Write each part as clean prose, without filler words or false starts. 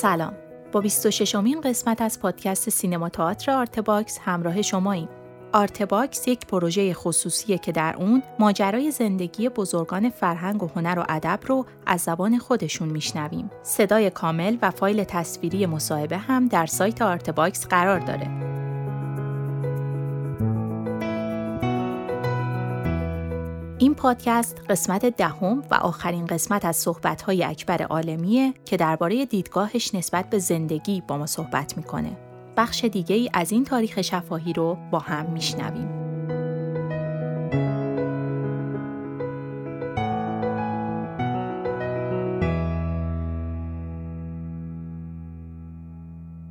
سلام، با 26مین قسمت از پادکست سینما تئاتر آرت باکس همراه شماییم. آرت باکس یک پروژه خصوصیه که در اون ماجرای زندگی بزرگان فرهنگ و هنر و ادب رو از زبان خودشون میشنویم. صدای کامل و فایل تصویری مصاحبه هم در سایت آرت باکس قرار داره. این پادکست قسمت دهم و آخرین قسمت از صحبت‌های اکبر عالمیه که درباره دیدگاهش نسبت به زندگی با ما صحبت می‌کنه. بخش دیگه‌ای از این تاریخ شفاهی رو با هم می‌شنویم.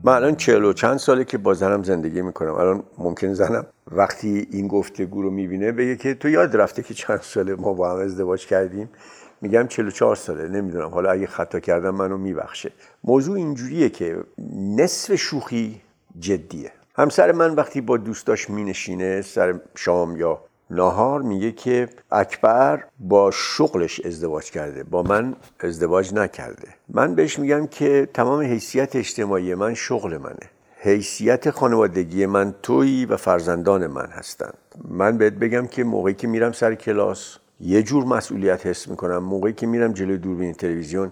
من الان 40 و چند ساله که با زنم زندگی میکنم. الان ممکنه زنم وقتی این گفتگو رو میبینه بگه که تو یاد رفته که چند ساله ما با هم ازدواج کردیم؟ میگم 44 ساله. نمیدونم، حالا اگه خطا کردم منو میبخشه. موضوع اینجوریه که نصف شوخی جدیه. همسر من وقتی با دوستاش مینشینه سر شام یا ناهار میگه که اکبر با شغلش ازدواج کرده، با من ازدواج نکرده. من بهش میگم که تمام حیثیت اجتماعی من شغل منه، حیثیت خانوادگی من تویی و فرزندان من هستند. من بهت بگم که موقعی که میرم سر کلاس یه جور مسئولیت حس میکنم، موقعی که میرم جلوی دوربین تلویزیون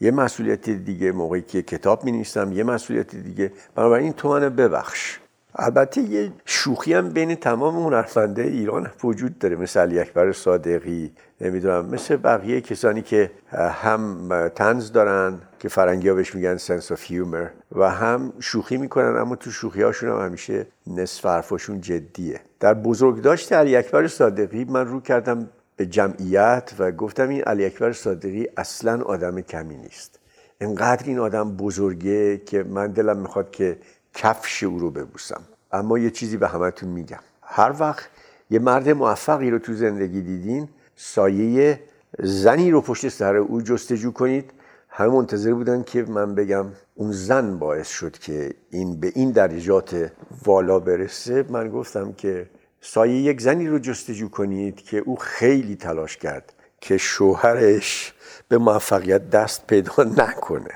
یه مسئولیت دیگه، موقعی که کتاب مینویسم یه مسئولیت دیگه. بنابراین تو منو ببخش. البته یه شوخی هم بین تمام هنرمندای ایران وجود داره، مثل علی اکبر صادقی، نمیدونم، مثل بقیه کسانی که هم طنز دارن که فرنگی‌ها بهش میگن سنس آف هیومر و هم شوخی میکنن، اما تو شوخی‌هاشون هم همیشه نصف حرفشون جدیه. در بزرگداشت علی اکبر صادقی من رو کردم به جمعیت و گفتم این علی اکبر صادقی اصلاً آدم کمی نیست، انقدر این آدم بزرگه که من دلم میخواد که کفش او رو ببوسم. اما یه چیزی به همتون میگم، هر وقت یه مرد موفقی رو تو زندگی دیدین، سایه زنی رو پشت سر او جستجو کنید. همه منتظر بودن که من بگم اون زن باعث شد که این به این درجات والا برسه. من گفتم که سایه یک زنی رو جستجو کنید که او خیلی تلاش کرد که شوهرش به موفقیت دست پیدا نکنه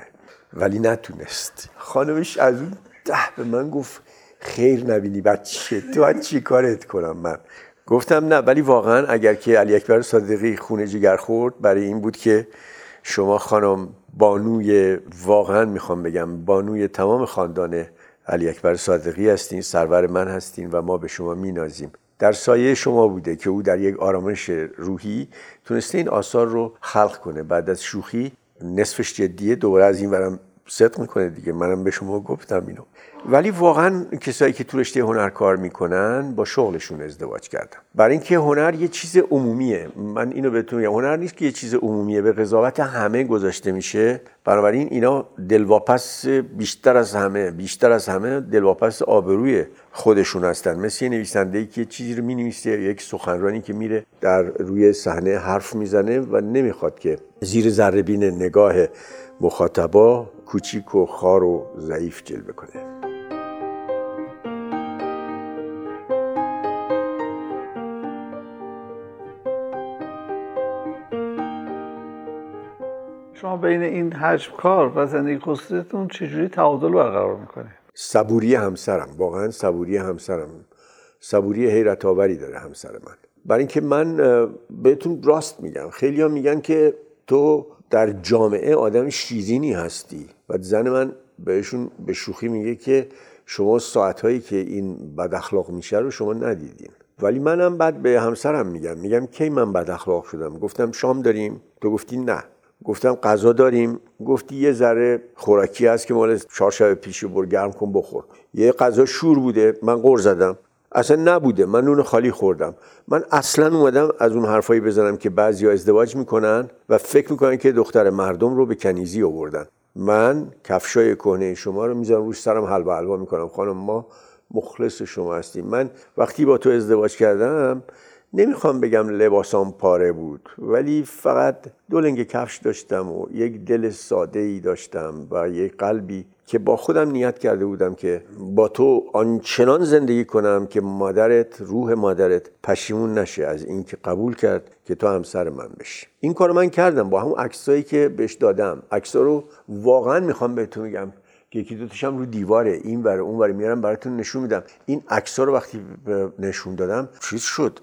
ولی نتونست. خانمش از اون به من گفت خیر نبینی بچه، تو باید چی کارت کنم؟ من گفتم نه، ولی واقعا اگر که علی اکبر صادقی خون جگر خورد برای این بود که شما خانم بانوی، واقعا میخوام بگم بانوی تمام خاندان علی اکبر صادقی هستین، سرور من هستین و ما به شما مینازیم. در سایه شما بوده که او در یک آرامش روحی تونسته این آثار رو خلق کنه. بعد از شوخی نصفش جدیه، دوباره از این ورم صدق میکنه دیگه. منم به شما گفتم اینو، ولی واقعا کسایی که تو رشته هنر کار میکنن با شغلشون ازدواج کردن، برای اینکه هنر یه چیز عمومیه. من اینو بهتون میگم، هنر نیست که یه چیز عمومیه به قضاوت همه گذاشته میشه. بنابراین اینا دلواپس بیشتر از همه دلواپس آبروی خودشون هستن، مثل یه نویسنده‌ای که چیزی رو می‌نویسه، یک سخنرانی که میره در روی صحنه حرف میزنه و نمیخواد که زیر ذره‌بین نگاه مخاطبا کوچیک و خار و ضعیف جلوه کنه. شما بین این حجم کار و زندگی خصوصیتون چجوری تعادل برقرار میکنه؟ صبوری همسرم، صبوری حیرت آوری داره همسر من. برای اینکه من بهتون راست میگم، خیلی ها میگن که تو در جامعه آدم شیرینی هستی و زن من بهشون به شوخی میگه که شما ساعتهایی که این بد اخلاق میشه رو شما ندیدین. ولی منم بعد به همسرم میگم کی من بد اخلاق شدم؟ گفتم شام داریم، تو گفتی نه. گفتم غذا داریم، گفتی یه ذره خوراکی هست که مال 4 شب پیشه، برو گرم کن بخور. یه غذا شور بوده، من قور زدم، اصلا نبوده، من نون خالی خوردم. من اصلا اومدم از اون حرفایی بزنم که بعضیا ازدواج میکنن و فکر میکنن که دختر مردم رو به کنیزی آوردن. من کفشای کهنه شما رو میذارم روش، سرم حلوا حلوا میکنم، خانم ما مخلص شما هستیم. من وقتی با تو ازدواج کردم نمیخوام بگم لباسام پاره بود، ولی فقط دو لنگ کفش داشتم و یک دل ساده‌ای داشتم و یک قلبی که با خودم نیت کرده بودم که با تو آنچنان زندگی کنم که مادرت، روح مادرت پشیمون نشه از این که قبول کرد که تو همسر من بشی. این کارو من کردم با همون عکسایی که بهش دادم. عکس‌ها رو واقعا میخوام بهتون بگم، یکی دو تاشم رو دیواره، این ور اون ور میارم براتون نشون میدم. این عکس‌ها رو وقتی نشون دادم چیز شد،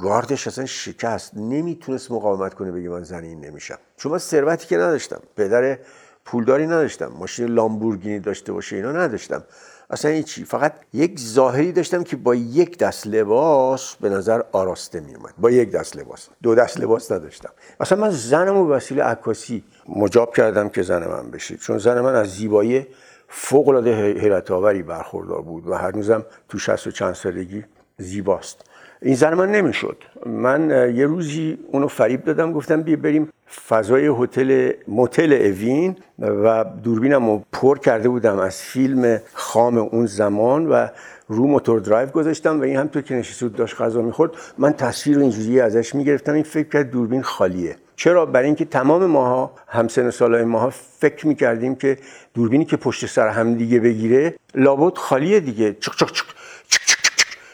گاردش اصلا شکست، نمیتونست مقاومت کنه بگه من زن این نمیشم. چون من ثروتی که نداشتم، پدر پولداری نداشتم، ماشین لامبورگینی داشته باشه اینا نداشتم، اصلا هیچی. فقط یک ظاهری داشتم که با یک دست لباس به نظر آراسته میومد، با یک دست لباس. دو دست لباس نداشتم. اصلا من زنمو به وسیله عکاسی مجاب کردم که زن من بشه، چون زن من از زیبایی فوق‌العاده حیرت‌آوری برخوردار بود و هنوزم تو 60 و چند سالگی زیباست. این زن من نمیشد. من یه روزی اونو فریب دادم، گفتم بیا بریم فضای هتل موتل اوین و دوربینمو پر کرده بودم از فیلم خام اون زمان و رو موتور درایو گذاشتم و این همونطور که نشسته بود داشت غذا می‌خورد، من تصویر اینجوری ازش می‌گرفتم. این فکر کرد دوربین خالیه. چرا؟ برای اینکه تمام ماها، همسن و سالای ماها فکر می‌کردیم که دوربینی که پشت سر هم دیگه بگیره لابد خالیه دیگه، چک چک چک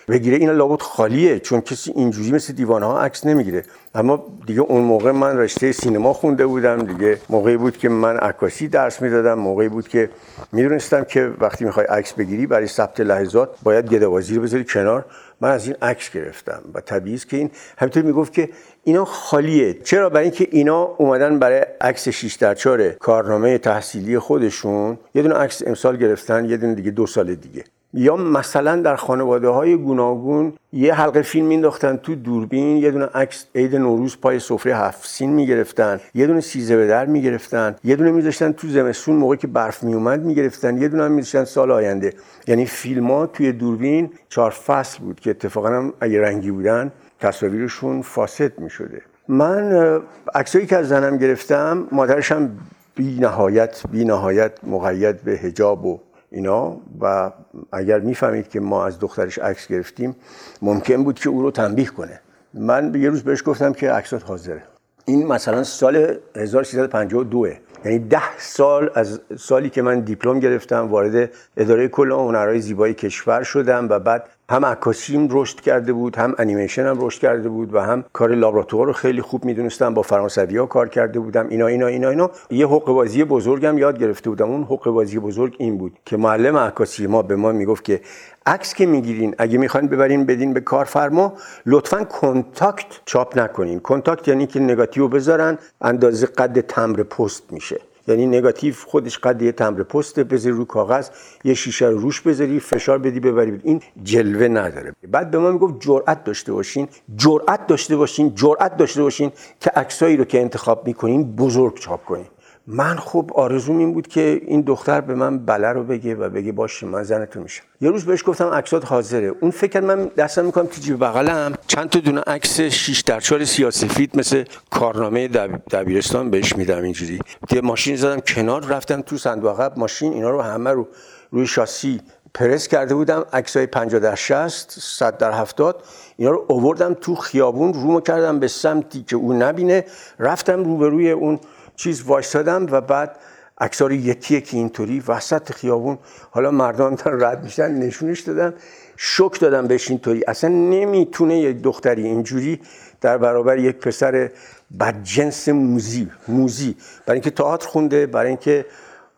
بگیره، اینا لابد خالیه، چون کسی اینجوری مثل دیوانه‌ها عکس نمیگیره. اما دیگه اون موقع من رشته سینما خونده بودم دیگه، موقعی بود که من عکاسی درس میدادم، موقعی بود که میدونستم که وقتی میخوای عکس بگیری برای ثبت لحظات باید گداوازی رو بذاری کنار. من از این عکس گرفتم و طبیعیه که این همینطور میگفت که اینا خالیه. چرا؟ برای اینکه اینا اومدن برای عکس 6x4 کارنامه تحصیلی خودشون یه دونه عکس امسال گرفتن، یه دونه دیگه 2 سال دیگه. یا مثلا در خانواده‌های گوناگون یه حلقه فیلم مینداختن تو دوربین، یه دونه عکس عید نوروز پای سفره 7 سین میگرفتن، یه دونه سیزه به در میگرفتن، یه دونه میذاشتن تو زمستون موقعی که برف میومد میگرفتن، یه دونه هم میذاشتن سال آینده. یعنی فیلم‌ها توی دوربین 4 فصل بود که اتفاقا هم اگه رنگی بودن تصاویرشون فاسد میشده. من عکسایی که از زنم گرفتم، مادرش هم بی‌نهایت مقید به حجاب و اینا، و اگر میفهمید که ما از دخترش عکس گرفتیم ممکن بود که او رو تنبیه کنه. من یه روز بهش گفتم که عکسات حاضره. این مثلا سال 1352، یعنی 10 سال از سالی که من دیپلم گرفتم وارد اداره کل هنرهای زیبایی کشور شدم و بعد هم عکاسیم رشد کرده بود، هم انیمیشنم رشد کرده بود و هم کار لابراتوار رو خیلی خوب میدونستم، با فرانسوی‌ها کار کرده بودم. اینا یه حقه‌بازی بزرگم یاد گرفته بودم. اون حقه‌بازی بزرگ این بود که معلم عکاسی ما به ما میگفت که عکس که میگیرین اگه میخواین ببرین بدین به کارفرما، لطفاً کانتاکت چاپ نکنین. کانتاکت یعنی که نگاتیو بذارن اندازه قد تمبر پست میشه، یعنی نگاتیو خودش قد یه تمبر پسته، بذاری رو کاغذ، یه شیشه رو روش بذاری، فشار بدی، ببری. این جلوه نداره. بعد به ما میگفت جرأت داشته باشین که عکسایی رو که انتخاب میکنین بزرگ چاپ کنین. من خب آرزوم این بود که این دختر به من بله رو بگه و بگه باشه من زنتون میشم. یه روز بهش گفتم عکسات حاضره. اون فکر کرد من دستم میکنم تو جیب بغلم چند تا دونه عکس 6x4 سیاه‌سفید مثل کارنامه دبیرستان بهش میدم. اینجوری یه ماشین زدم کنار، رفتم تو صندوق عقب ماشین، اینا رو همه رو روی شاسی پرس کرده بودم، عکسای 50x60 100x70 اینا رو آوردم تو خیابون، رومو کردم به سمتی که اون نبینه، رفتم روبروی اون چیز وایسادم و بعد عکس‌ها رو یکی اینطوری وسط خیابون، حالا مردم دارن رد میشن، نشونش دادم. شوک دادم بهش، اینطوری اصلا نمیتونه یک دختری اینجوری در برابر یک پسر بدجنس موزی، برای اینکه تئاتر خونده، برای اینکه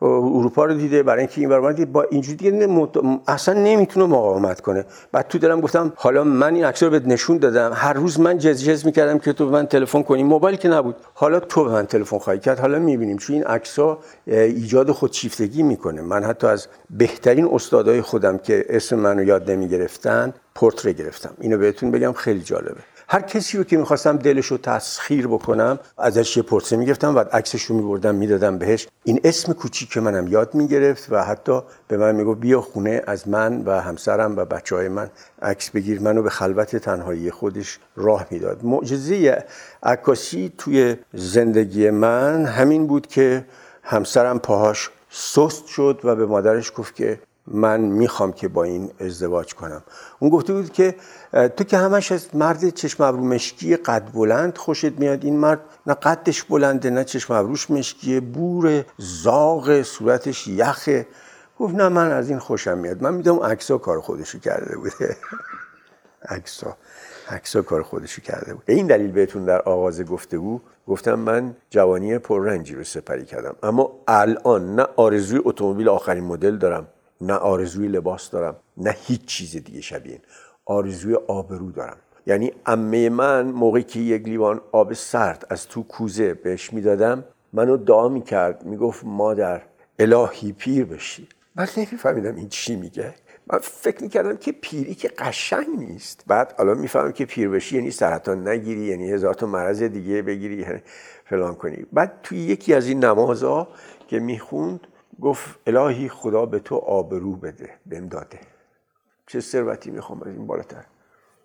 اروپا رو دیده، برای اینکه این برابر دید، با اینجوری دیگه اصلا نمیتونه مقاومت کنه. بعد تو دلم گفتم حالا من این عکس‌ها رو بهت نشون دادم، هر روز من جزجز می‌کردم که تو به من تلفن کنی، موبایل که نبود، حالا تو به من تلفن خواهی کرد، حالا می‌بینیم. چون این عکس‌ها ایجاد خودشیفتگی می‌کنه. من حتی از بهترین استادای خودم که اسم منو یاد نمی‌گرفتن پورتره گرفتم. اینو بهتون بگم خیلی جالبه. هر کسی رو که می‌خواستم دلشو تسخیر بکنم ازش یه پرسه می‌گرفتم و عکسش رو می‌بردم میدادم بهش. این اسم کوچیک منم یاد می‌گرفت و حتی به من میگفت بیا خونه از من و همسرم و بچه‌های من عکس بگیر. منو به خلوت تنهایی خودش راه میداد. معجزه عکاسی توی زندگی من همین بود که همسرم پاهاش سست شد و به مادرش گفت که من میخوام که با این ازدواج کنم. اون گفته بود که تو که همش از مرد چشم ابرو مشکی قد بلند خوشت میاد، این مرد نه قدش بلنده نه چشم ابروش مشکیه، بوره، زاغه، صورتش یخه. گفت نه، من از این خوشم میاد. من میدونم عکس‌ها کار خودشو کرده بوده. عکس‌ها کار خودشو کرده بود. به این دلیل بهتون در آغاز گفتگو گفتم من جوانی پررنجی رو سپری کردم، اما الان نه آرزوی اتومبیل آخرین مدل دارم، نه آرزوی لباس دارم، نه هیچ چیز دیگه شبیه این. آرزوی آبرو دارم. یعنی عمه من موقعی که یک لیوان آب سرد از تو کوزه بهش میدادم، منو دعا میکرد، میگفت مادر الهی پیر بشی. من نمیفهمیدم این چی میگه. من فکر میکردم که پیری که قشنگ نیست. بعد الان میفهمم که پیر بشی یعنی سرطان نگیری، یعنی هزار تا مرض دیگه بگیری، یعنی فلان کنی. بعد توی یکی از این نمازها که میخوند گفت الهی خدا به تو آبرو بده. بهم داده. چه ثروتی میخوام از این بالاتر.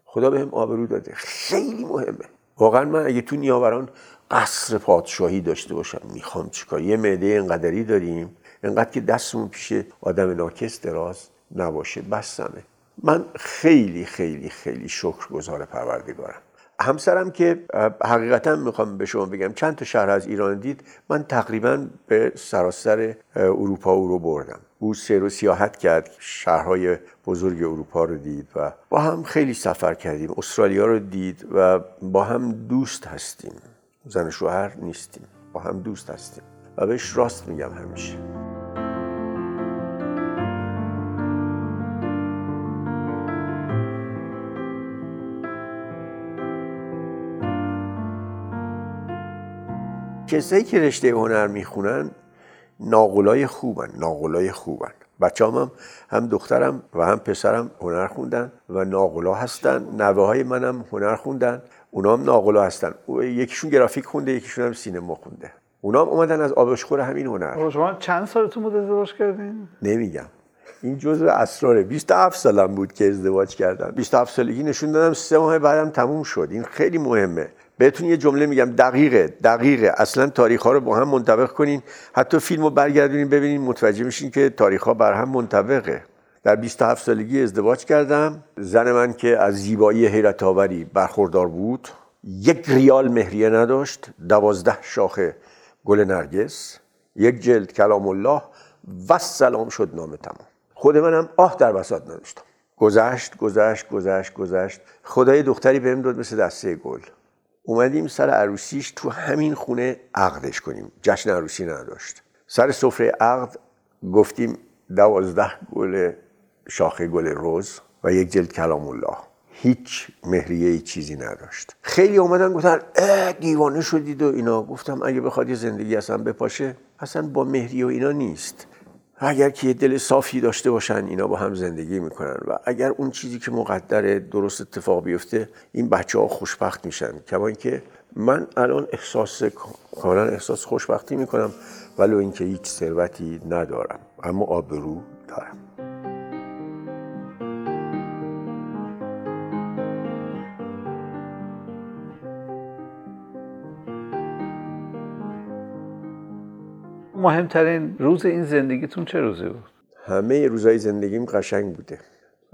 خدا بهم آبرو داده. خیلی مهمه. واقعا من اگه تو نیاوران قصر پادشاهی داشته باشم میخوام چیکار؟ یه معده اینقدری داریم، اینقدر که دستمون پیش آدم ناکس دراز نباشه، بسمه. من خیلی خیلی خیلی شکرگزار پروردگارم. همسرم که حقیقتا میخوام به شما بگم چند تا شهر از ایران دید، من تقریبا به سراسر اروپا او رو بردم. او سیر و سیاحت کرد، شهرهای بزرگ اروپا رو دید و با هم خیلی سفر کردیم. استرالیا رو دید و با هم دوست هستیم. زن شوهر نیستیم، با هم دوست هستیم و بهش راست میگم همیشه. کسایی که رشته هنر میخونن ناقلای خوبن. بچه‌ام هم دخترم و هم پسرم هنر خوندن و ناقلا هستن. نوه‌های منم هنر خوندن، اونام ناقلا هستن. یکیشون گرافیک خونده، یکیشون هم سینما خونده. اونام اومدن از آبشخور همین هنر. شما چند سالتون بود ازدواج کردین؟ نمیگم. این جزء اسراره. 27 سالم بود که ازدواج کردم. 27 سالگی نشون دادم، 3 ماه بعدم تموم شد. این خیلی مهمه. بهتون یه جمله میگم، دقیقه اصلا تاریخ‌ها رو با هم منطبق کنین، حتی فیلمو برگردونین ببینین متوجه میشین که تاریخ‌ها بر هم منطبقه. در 27 سالگی ازدواج کردم. زن من که از زیبایی حیرت آوری برخوردار بود، 1 ریال مهریه نداشت، 12 شاخه گل نرگس، 1 جلد کلام الله و سلام شد نامه تمام. خود منم آه در بساط نداشتم. گذشت. خدای دختری بهم داد مثل دسته گل. اومدیم سر عروسیش تو همین خونه عقدش کنیم. جشن عروسی نداشت. سر سفره عقد گفتیم 12 گل شاخه گل رز و 1 جلد کلام الله. هیچ مهریه چیزی نداشت. خیلی اومدن گفتن دیوانه شدید و اینا. گفتم اگه بخواد یه زندگی اصلا بپاشه، اصلا با مهریه و اینا نیست. اگر که دل صافی داشته باشن اینا با هم زندگی میکنن و اگر اون چیزی که مقدره درست اتفاق بیفته، این بچه‌ها خوشبخت میشن. کما اینکه من الان کاملا احساس خوشبختی میکنم، ولو اینکه هیچ ثروتی ندارم، اما آبرو دارم. مهمترین روز این زندگیتون چه روزی بود؟ همه روزهای زندگیم قشنگ بوده.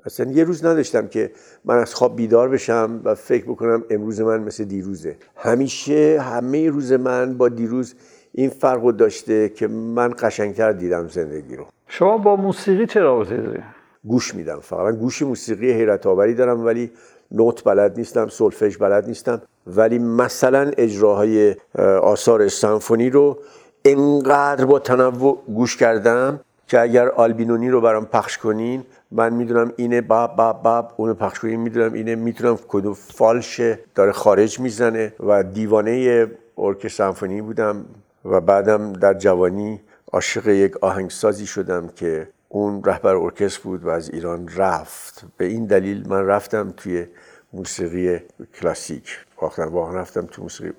اصلا یه روز نداشتم که من از خواب بیدار بشم و فکر بکنم امروز من مثل دیروزه. همیشه همه روز من با دیروز این فرقو داشته که من قشنگتر دیدم زندگی رو. شما با موسیقی چه رابطه‌ای دارید؟ گوش میدم. فقط گوش موسیقی حیرت آوری دارم، ولی نوت بلد نیستم، سولفژ بلد نیستم. ولی مثلا اجراهای آثار سمفونی رو اینقدر با تنوع گوش کردم که اگر آلبینونی رو برام پخش کنین، من میدونم اینه باب باب باب، اونو پخش کنین میدونم اینه، میتونم کدوم فالشه داره خارج میزنه. و دیوانه ارکستر سمفونی بودم و بعدم در جوانی عاشق یک آهنگسازی شدم که اون رهبر ارکستر بود و از ایران رفت. به این دلیل من رفتم توی موسیقی کلاسیک، واقعا رفتم تو موسیقی،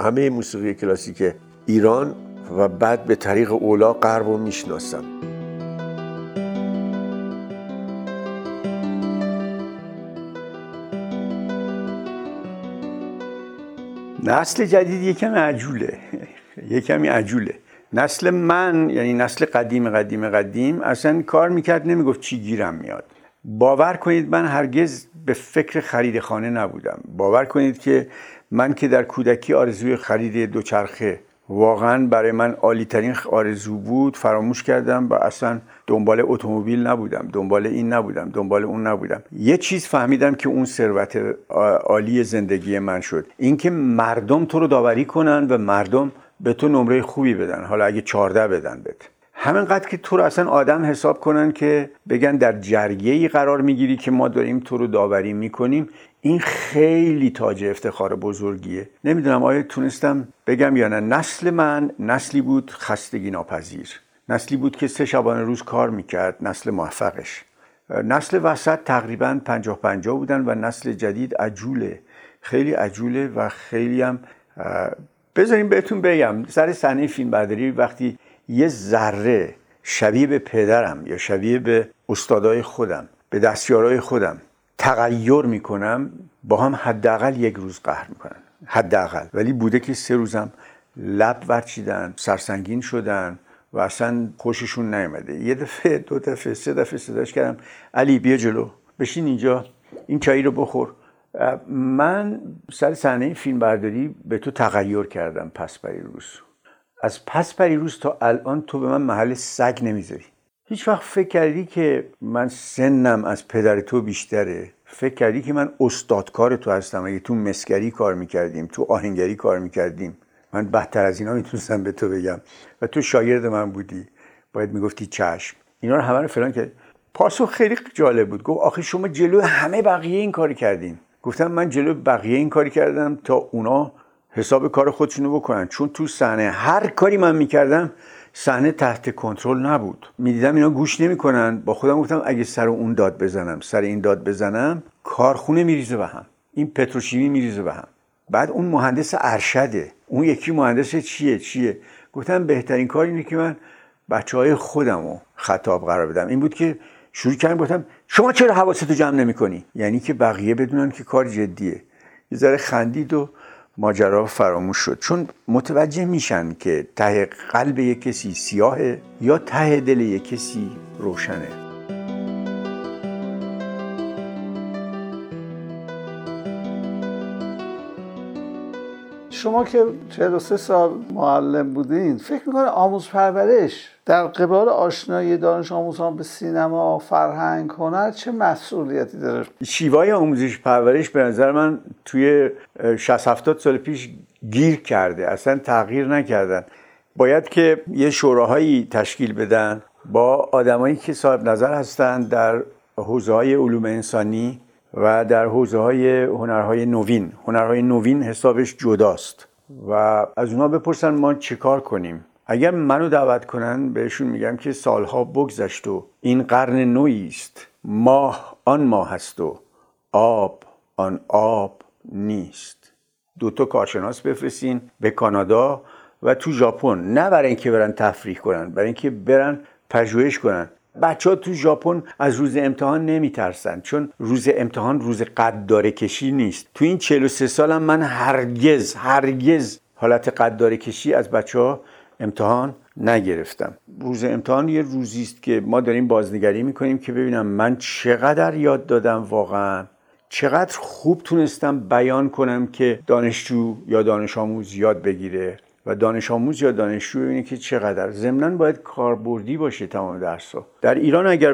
همه موسیقی کلاسیک ایران و بعد به طریق اولا غرب رو میشناسم. نسل جدید یکم عجوله. نسل من، یعنی نسل قدیم قدیم قدیم، اصلا کار میکرد نمیگفت چی گیرم میاد. باور کنید من هرگز به فکر خرید خانه نبودم. باور کنید که من که در کودکی آرزوی خرید دوچرخه واقعا برای من عالی ترین آرزو بود فراموش کردم و اصلا دنبال اتومبیل نبودم، دنبال این نبودم، دنبال اون نبودم. یه چیز فهمیدم که اون ثروت عالی زندگی من شد، اینکه مردم تو رو داوری کنن و مردم به تو نمره خوبی بدن، حالا اگه 14 بدن بهت، همینقدر که تو رو اصلا آدم حساب کنن که بگن در جریه‌ای قرار میگیری که ما داریم تو رو داوری میکنیم. این خیلی تاج افتخار بزرگیه. نمیدونم آیا تونستم بگم یا نه. نسل من نسلی بود خستگی ناپذیر، نسلی بود که 3 شبانه روز کار میکرد، نسل موفقش. نسل وسط تقریباً 50-50 بودن و نسل جدید عجوله، خیلی عجوله. و خیلی هم بذاریم بهتون بگم، سر صحنه فیلم برداری وقتی یه ذره شبیه به پدرم یا شبیه به استادای خودم، به دستیارای خودم تغییر میکنم، با هم حداقل 1 روز قهر میکنن، حداقل. ولی بوده که 3 روزم لب ورچیدن، سرسنگین شدن و اصلا خوششون نیامده. یه دفعه، 2 دفعه، 3 دفعه صداش کردم، علی بیا جلو، بشین اینجا، این چایی رو بخور. من سر صحنه فیلم برداری به تو تغییر کردم. از پس پری روز تا الان تو به من محل سگ نمیذاری. هیچ وقت فکر کردی که من سنم از پدر تو بیشتره؟ فکر کردی که من استادکار تو هستم؟ اگه تو مسگری کار میکردیم، تو آهنگری کار میکردیم، من بهتر از اینا میتونستم به تو بگم و تو شاگرد من بودی، باید میگفتی چشم، اینا رو همه رو فلان کرد. پاسخ خیلی جالب بود، گفت آخه شما جلو همه بقیه این کاری کردین. گفتم من جلو بقیه این کاری کردم تا اونا حساب کار خودشونو بکنن، چون تو صحنه هر کاری من میکردم صحنه تحت کنترل نبود. میدیدم اینا گوش نمیکنن، با خودم گفتم اگه سر اون داد بزنم، سر این داد بزنم، کارخونه میریزه به هم، این پتروشیمی میریزه به هم، بعد اون مهندس ارشده، اون یکی مهندس چیه. گفتم بهترین کار اینه که من بچهای خودمو خطاب قرار بدم. این بود که شروع کردم، گفتم شما چرا حواستو جمع نمیکنی؟ یعنی که بقیه بدونن که کار جدیه. یه ذره خندید و ماجرا فراموش شد، چون متوجه میشن که ته قلب یک کسی سیاهه یا ته دل یک کسی روشنه. شما که 43 سال معلم بودین، فکر میکنه آموز پرورش در قبال آشنایی دانش آموزان به سینما، فرهنگ، هنر چه مسئولیتی داره؟ شیوای آموزش پرورش به نظر من توی 60-70 سال پیش گیر کرده، اصلا تغییر نکردن. باید که یه شوراهایی تشکیل بدن با آدمایی که صاحب نظر هستن در حوزه‌های علوم انسانی و در حوزه‌های هنرهای نوین. هنرهای نوین حسابش جداست و از اونا بپرسن ما چه کار کنیم. اگر منو دعوت کنن بهشون میگم که سالها بگذشت و این قرن نویی است، ماه آن ماه است و آب آن آب نیست. 2 تا کارشناس بفرستین به کانادا و تو ژاپن، نه برای اینکه برن تفریح کنن، برای اینکه برن پژوهش کنن. بچه‌ها تو ژاپن از روز امتحان نمیترسن، چون روز امتحان روز قدردانی کشی نیست. تو این 43 سالم من هرگز حالت قدردانی کشی از بچه‌ها امتحان نگرفتم. روز امتحان یه روزی است که ما داریم بازنگری میکنیم که ببینم من چقدر یاد دادم، واقعا چقدر خوب تونستم بیان کنم که دانشجو یا دانش آموز یاد بگیره و دانش آموز یا دانشجو ببینه که چقدر. ضمناً باید کاربردی باشه تمام درس‌ها. در ایران اگر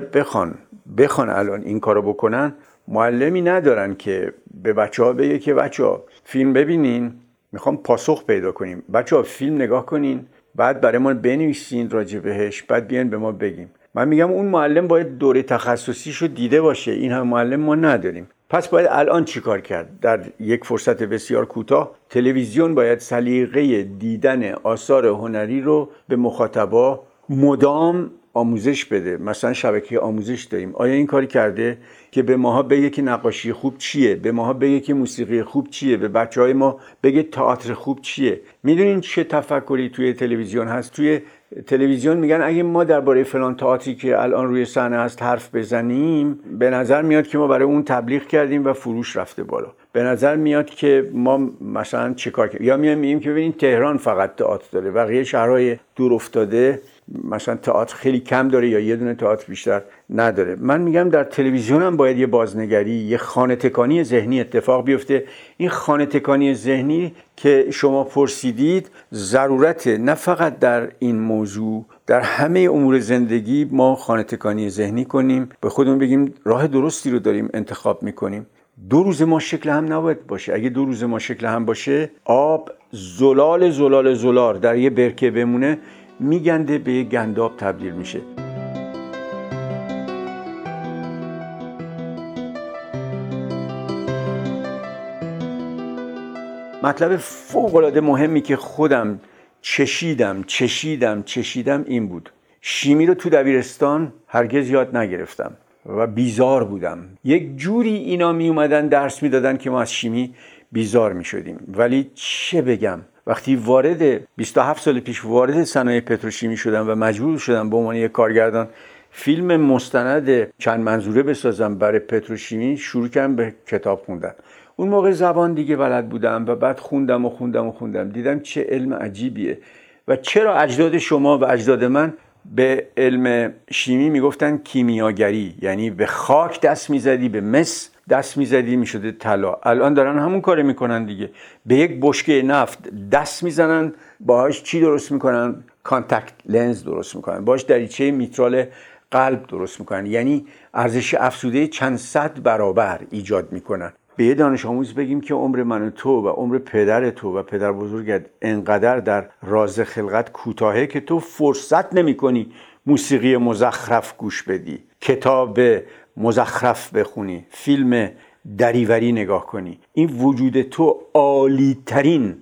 بخوان الان این کارو بکنن، معلمی ندارن که به بچه‌ها بگه که بچه‌ها فیلم ببینین، میخوام پاسخ پیدا کنیم، بچه‌ها فیلم نگاه کنین، بعد برای ما بنویسین راجع بهش، بعد بیان به ما بگیم. من میگم اون معلم باید دوره تخصصیشو دیده باشه، این هم معلم ما نداریم. پس باید الان چیکار کرد؟ در یک فرصت بسیار کوتاه تلویزیون باید سلیقه دیدن آثار هنری رو به مخاطبا مدام آموزش بده. مثلا شبکه آموزش داریم، آیا این کاری کرده که به ماها بگه که نقاشی خوب چیه، به ماها بگه که موسیقی خوب چیه، به بچهای ما بگه تئاتر خوب چیه؟ میدونین چه تفکری توی تلویزیون هست؟ توی تلویزیون میگن اگه ما درباره فلان تئاتری که الان روی صحنه هست حرف بزنیم، به نظر میاد که ما برای اون تبلیغ کردیم و فروش رفته بالا. به نظر میاد که ما مثلا چیکار کنیم، یا میگیم که ببینید تهران فقط تئاتر داره، بقیه شهرهای دور افتاده مثلا تئاتر خیلی کم داره یا یه دونه تئاتر بیشتر نداره. من میگم در تلویزیون هم باید یه بازنگری، یه خانه تکانی ذهنی اتفاق بیفته. این خانه تکانی ذهنی که شما پرسیدید ضرورت، نه فقط در این موضوع، در همه امور زندگی ما خانه تکانی ذهنی کنیم، به خودمون بگیم راه درستی رو داریم انتخاب میکنیم. دو روز ما شکل هم نباید باشه. اگه دو روز ما شکل هم باشه، آب زلال زلال زلال در یه برکه بمونه، میگنده به یه گنداب تبدیل میشه. مطلب فوق‌العاده مهمی که خودم چشیدم این بود. شیمی رو تو دبیرستان هرگز یاد نگرفتم و بیزار بودم. یک جوری اینا می اومدن درس می دادن که ما از شیمی بیزار می شدیم. ولی چه بگم، وقتی 27 سال پیش وارد صنایع پتروشیمی شدم و مجبور شدم به عنوان یک کارگردان فیلم مستند چند منظوره بسازم برای پتروشیمی، شروع کردم به کتاب خوندن. اون موقع زبان دیگه بلد بودم و بعد خوندم. دیدم چه علم عجیبیه و چرا اجداد شما و اجداد من به علم شیمی میگفتن کیمیاگری، یعنی به خاک دست میزدی، به مس دست میزدی میشده طلا. الان دارن همون کارو میکنن دیگه، به یک بشکه نفت دست میزنن، باهاش چی درست میکنن؟ کانتاکت لنز درست میکنن، باهاش دریچه میترال قلب درست میکنن، یعنی ارزش افزوده چند صد برابر ایجاد میکنن. به یه دانش آموز بگیم که عمر من و تو و عمر پدر تو و پدر بزرگت انقدر در راز خلقت کوتاهه که تو فرصت نمی کنی موسیقی مزخرف گوش بدی، کتاب مزخرف بخونی، فیلم دریوری نگاه کنی. این وجود تو عالی ترین،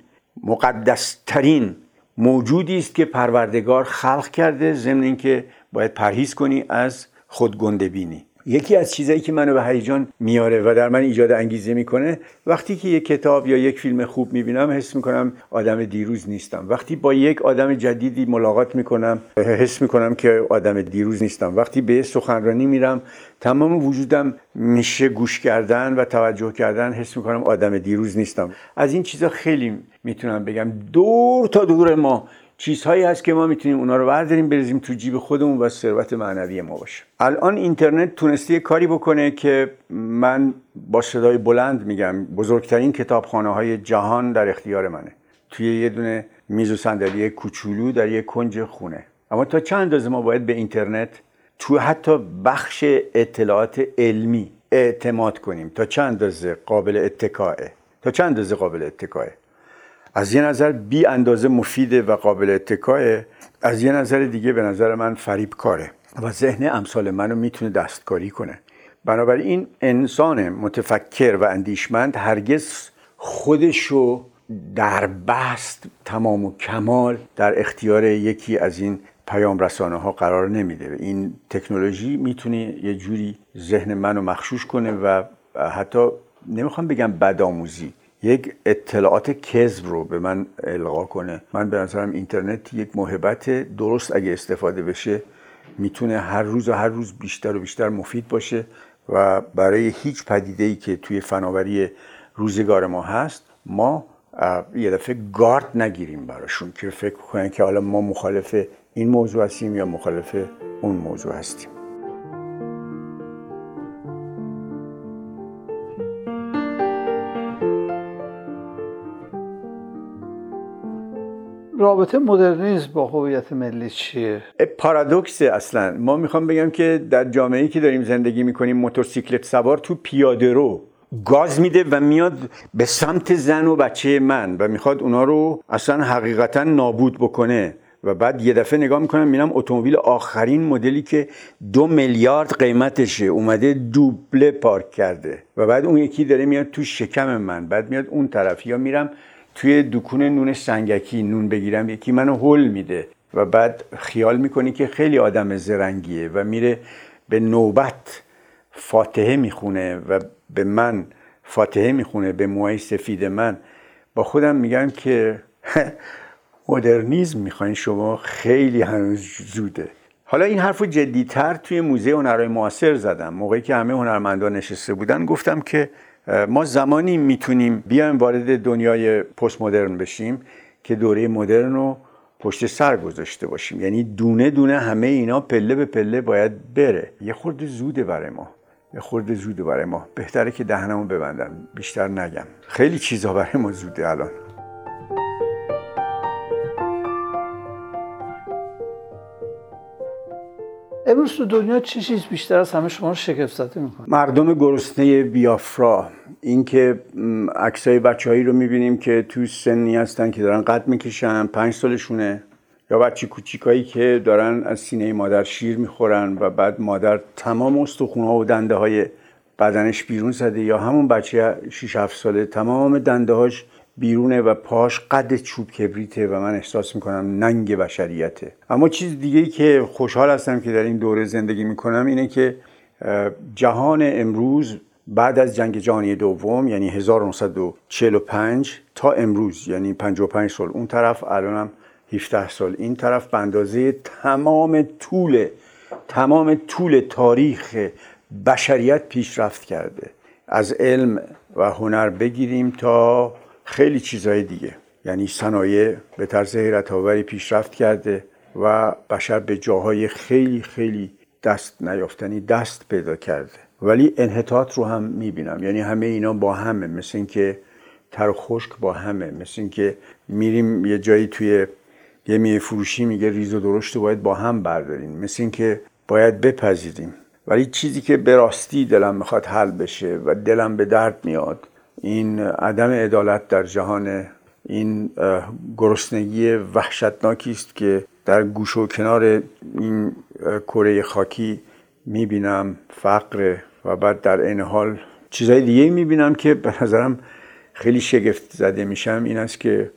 مقدس ترین موجودی است که پروردگار خلق کرده، ضمن اینکه باید پرهیز کنی از خودگنده‌بینی. یکی از چیزایی که منو به هیجان میاره و در من ایجاد انگیزه میکنه، وقتی که یک کتاب یا یک فیلم خوب میبینم حس میکنم آدم دیروز نیستم. وقتی با یک آدم جدیدی ملاقات میکنم حس میکنم که آدم دیروز نیستم. وقتی به سخنرانی میرم تمام وجودم میشه گوش کردن و توجه کردن، حس میکنم آدم دیروز نیستم. از این چیزا خیلی میتونم بگم. دور تا دور ما چیزهایی هست که ما میتونیم اونا رو برداریم بریزیم تو جیب خودمون و ثروت معنوی ما باشه. الان اینترنت تونسته کاری بکنه که من با صدای بلند میگم بزرگترین کتابخانه‌های جهان در اختیار منه، توی یه دونه میز و صندلی کوچولو در یه کنج خونه. اما تا چند اندازه ما باید به اینترنت تو حتی بخش اطلاعات علمی اعتماد کنیم؟ تا چند اندازه قابل اتکائه؟ از یه نظر بی اندازه مفیده و قابل اتکائه، از یه نظر دیگه به نظر من فریبکاره و ذهن امثال منو میتونه دستکاری کنه. بنابراین انسان متفکر و اندیشمند هرگز خودشو در بست تمام و کمال در اختیار یکی از این پیام رسانه ها قرار نمیده. این تکنولوژی میتونه یه جوری ذهن منو مخشوش کنه و حتی نمیخوام بگم بدآموزی، یک اطلاعات کذب رو به من القا کنه. من به نظرم اینترنت یک موهبت درست اگه استفاده بشه میتونه هر روز بیشتر و بیشتر مفید باشه و برای هیچ پدیده‌ای که توی فناوری روزگار ما هست ما یه دفعه گارد نگیریم براشون که فکر کنن که حالا ما مخالف این موضوع هستیم یا مخالف اون موضوع هستیم. رابطه مدرنیسم با هویت ملی چیه؟ پارادوکسه اصلا. ما میخوام بگم که در جامعه‌ای که داریم زندگی میکنیم موتورسیکلت سوار تو پیاده رو گاز میده و میاد به سمت زن و بچه من و میخواد اونا رو اصلا حقیقتا نابود بکنه و بعد یه دفعه نگاه میکنم میبینم اتومبیل آخرین مدلی که 2 میلیارد قیمتشه اومده دوبله پارک کرده و بعد اون یکی داره میاد تو شکم من، بعد میاد اون طرف، یا میرم توی دکون نون سنگکی نون بگیرم یکی منو هول میده و بعد خیال میکنی که خیلی آدم زرنگیه و میره به نوبت فاتحه میخونه و به من فاتحه میخونه، به موهای سفید من. با خودم میگم که مدرنیسم میخواین شما، خیلی هنوز زوده. حالا این حرفو جدی‌تر توی موزه هنرهای معاصر زدم موقعی که همه هنرمندان نشسته بودن، گفتم که ما زمانی میتونیم بیایم وارد دنیای پست مدرن بشیم که دوره مدرن رو پشت سر گذاشته باشیم، یعنی دونه دونه همه اینا پله به پله باید بره. یه خورده زوده برای ما، بهتره که دهنمو ببندم، بیشتر نگم. خیلی چیزا برای ما زوده الان. امروز تو دنیا چه چیز بیشتر از همه شما رو شگفت زده می‌کنه؟ مردم گرسنه بیافرا. اینکه عکسای بچه‌هایی رو می‌بینیم که تو سنی هستن که دارن قد می‌کشن، 5 سالشونه، یا بچه کوچیکایی که دارن از سینه مادر شیر می‌خورن و بعد مادر تمام استخون‌ها و دنده‌های بدنش بیرون زده، یا همون بچه 6 7 ساله تمام دنده‌هاش بیرونه و پاش قد چوب کبریته و من احساس میکنم ننگ بشریته. اما چیز دیگه‌ای که خوشحال هستم که در این دوره زندگی میکنم اینه که جهان امروز بعد از جنگ جهانی دوم، یعنی 1945 تا امروز، یعنی 55 سال اون طرف، الانم 17 سال این طرف، به اندازه تمام طول تاریخ بشریت پیشرفت کرده. از علم و هنر بگیریم تا خیلی چیزهای دیگه، یعنی صنایع به طرز حیرت‌آوری پیشرفت کرده و بشر به جاهای خیلی خیلی دست نیافتنی دست پیدا کرده. ولی انحطاط رو هم میبینم، یعنی همه اینا با همه، مثل این که تر و خشک با همه، مثل این که میریم یه جایی توی یه میوه فروشی میگه ریز و درشت رو باید با هم برداریم، مثل این که باید بپذیریم. ولی چیزی که به راستی دلم میخواد حل بشه و دلم به درد میاد، این عدم عدالت در جهان، این گرسنگی وحشتناکی است که در گوش و کنار این کره خاکی میبینم، فقر، و بعد در عین حال چیزای دیگه میبینم که به نظرم خیلی شگفت زده میشم. این است که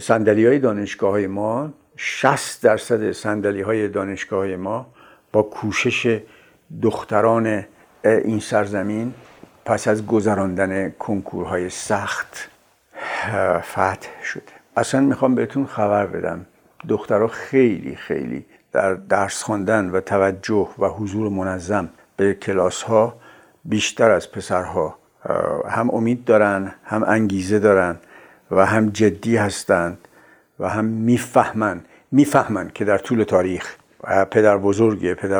صندلی‌های دانشگاه‌های ما، 60% صندلی‌های دانشگاه‌های ما با کوشش دختران این سرزمین پس از گذراندن کنکورهای سخت فتح شده. اصلا میخوام بهتون خبر بدم، دخترها خیلی خیلی در درس خواندن و توجه و حضور منظم به کلاس‌ها بیشتر از پسرها هم امید دارن، هم انگیزه دارن و هم جدی هستند و هم میفهمن که در طول تاریخ پدر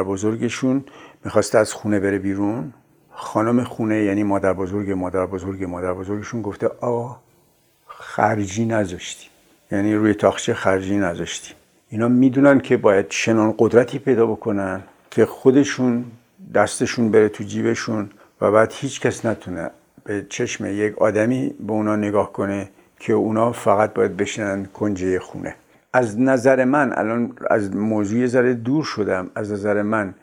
بزرگشون میخواسته از خونه بره بیرون، خانم خونه یعنی مادر بزرگشون گفته آقا خرجی نذاشتی، یعنی روی تاخچه خرجی نذاشتی. اینا میدونن که باید چنان قدرتی پیدا بکنن که خودشون دستشون بره تو جیبشون و بعد هیچ کس نتونه به چشم یک آدمی به اونا نگاه کنه که اونا فقط باید بشینن کنجه خونه. از نظر من، الان از موضوع ذره دور شدم، از نظر من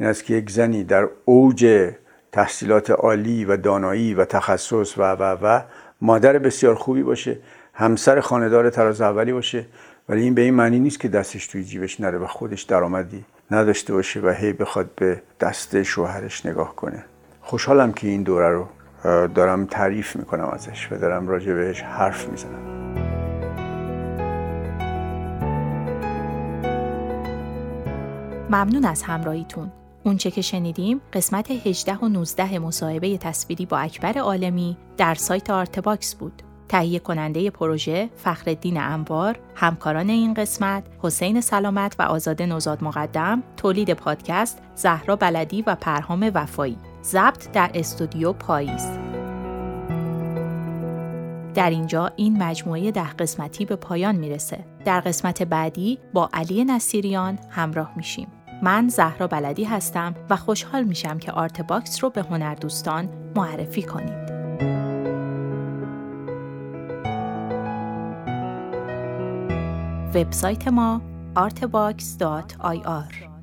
این است که یک زنی در اوج تحصیلات عالی و دانایی و تخصص و مادر بسیار خوبی باشه، همسر خانه‌دار طراز اولی باشه، ولی این به این معنی نیست که دستش توی جیبش نره و خودش درآمدی نداشته باشه و هی بخواد به دست شوهرش نگاه کنه. خوشحالم که این دوره رو دارم تعریف میکنم ازش و دارم راجع بهش حرف میزنم. ممنون از همراهیتون. اونچه که شنیدیم قسمت 18 و 19 مصاحبه تصویری با اکبر عالمی در سایت آرت باکس بود. تهیه کننده پروژه فخرالدین انوار، همکاران این قسمت حسین سلامت و آزاده نوزاد مقدم، تولید پادکست زهرا بلدی و پرهام وفایی، ضبط در استودیو پاییز. در اینجا این مجموعه 10 قسمتی به پایان میرسه. در قسمت بعدی با علی نصیریان همراه میشیم. من زهرا بلدی هستم و خوشحال میشم که آرت باکس رو به هنردوستان معرفی کنید. وبسایت ما artbox.ir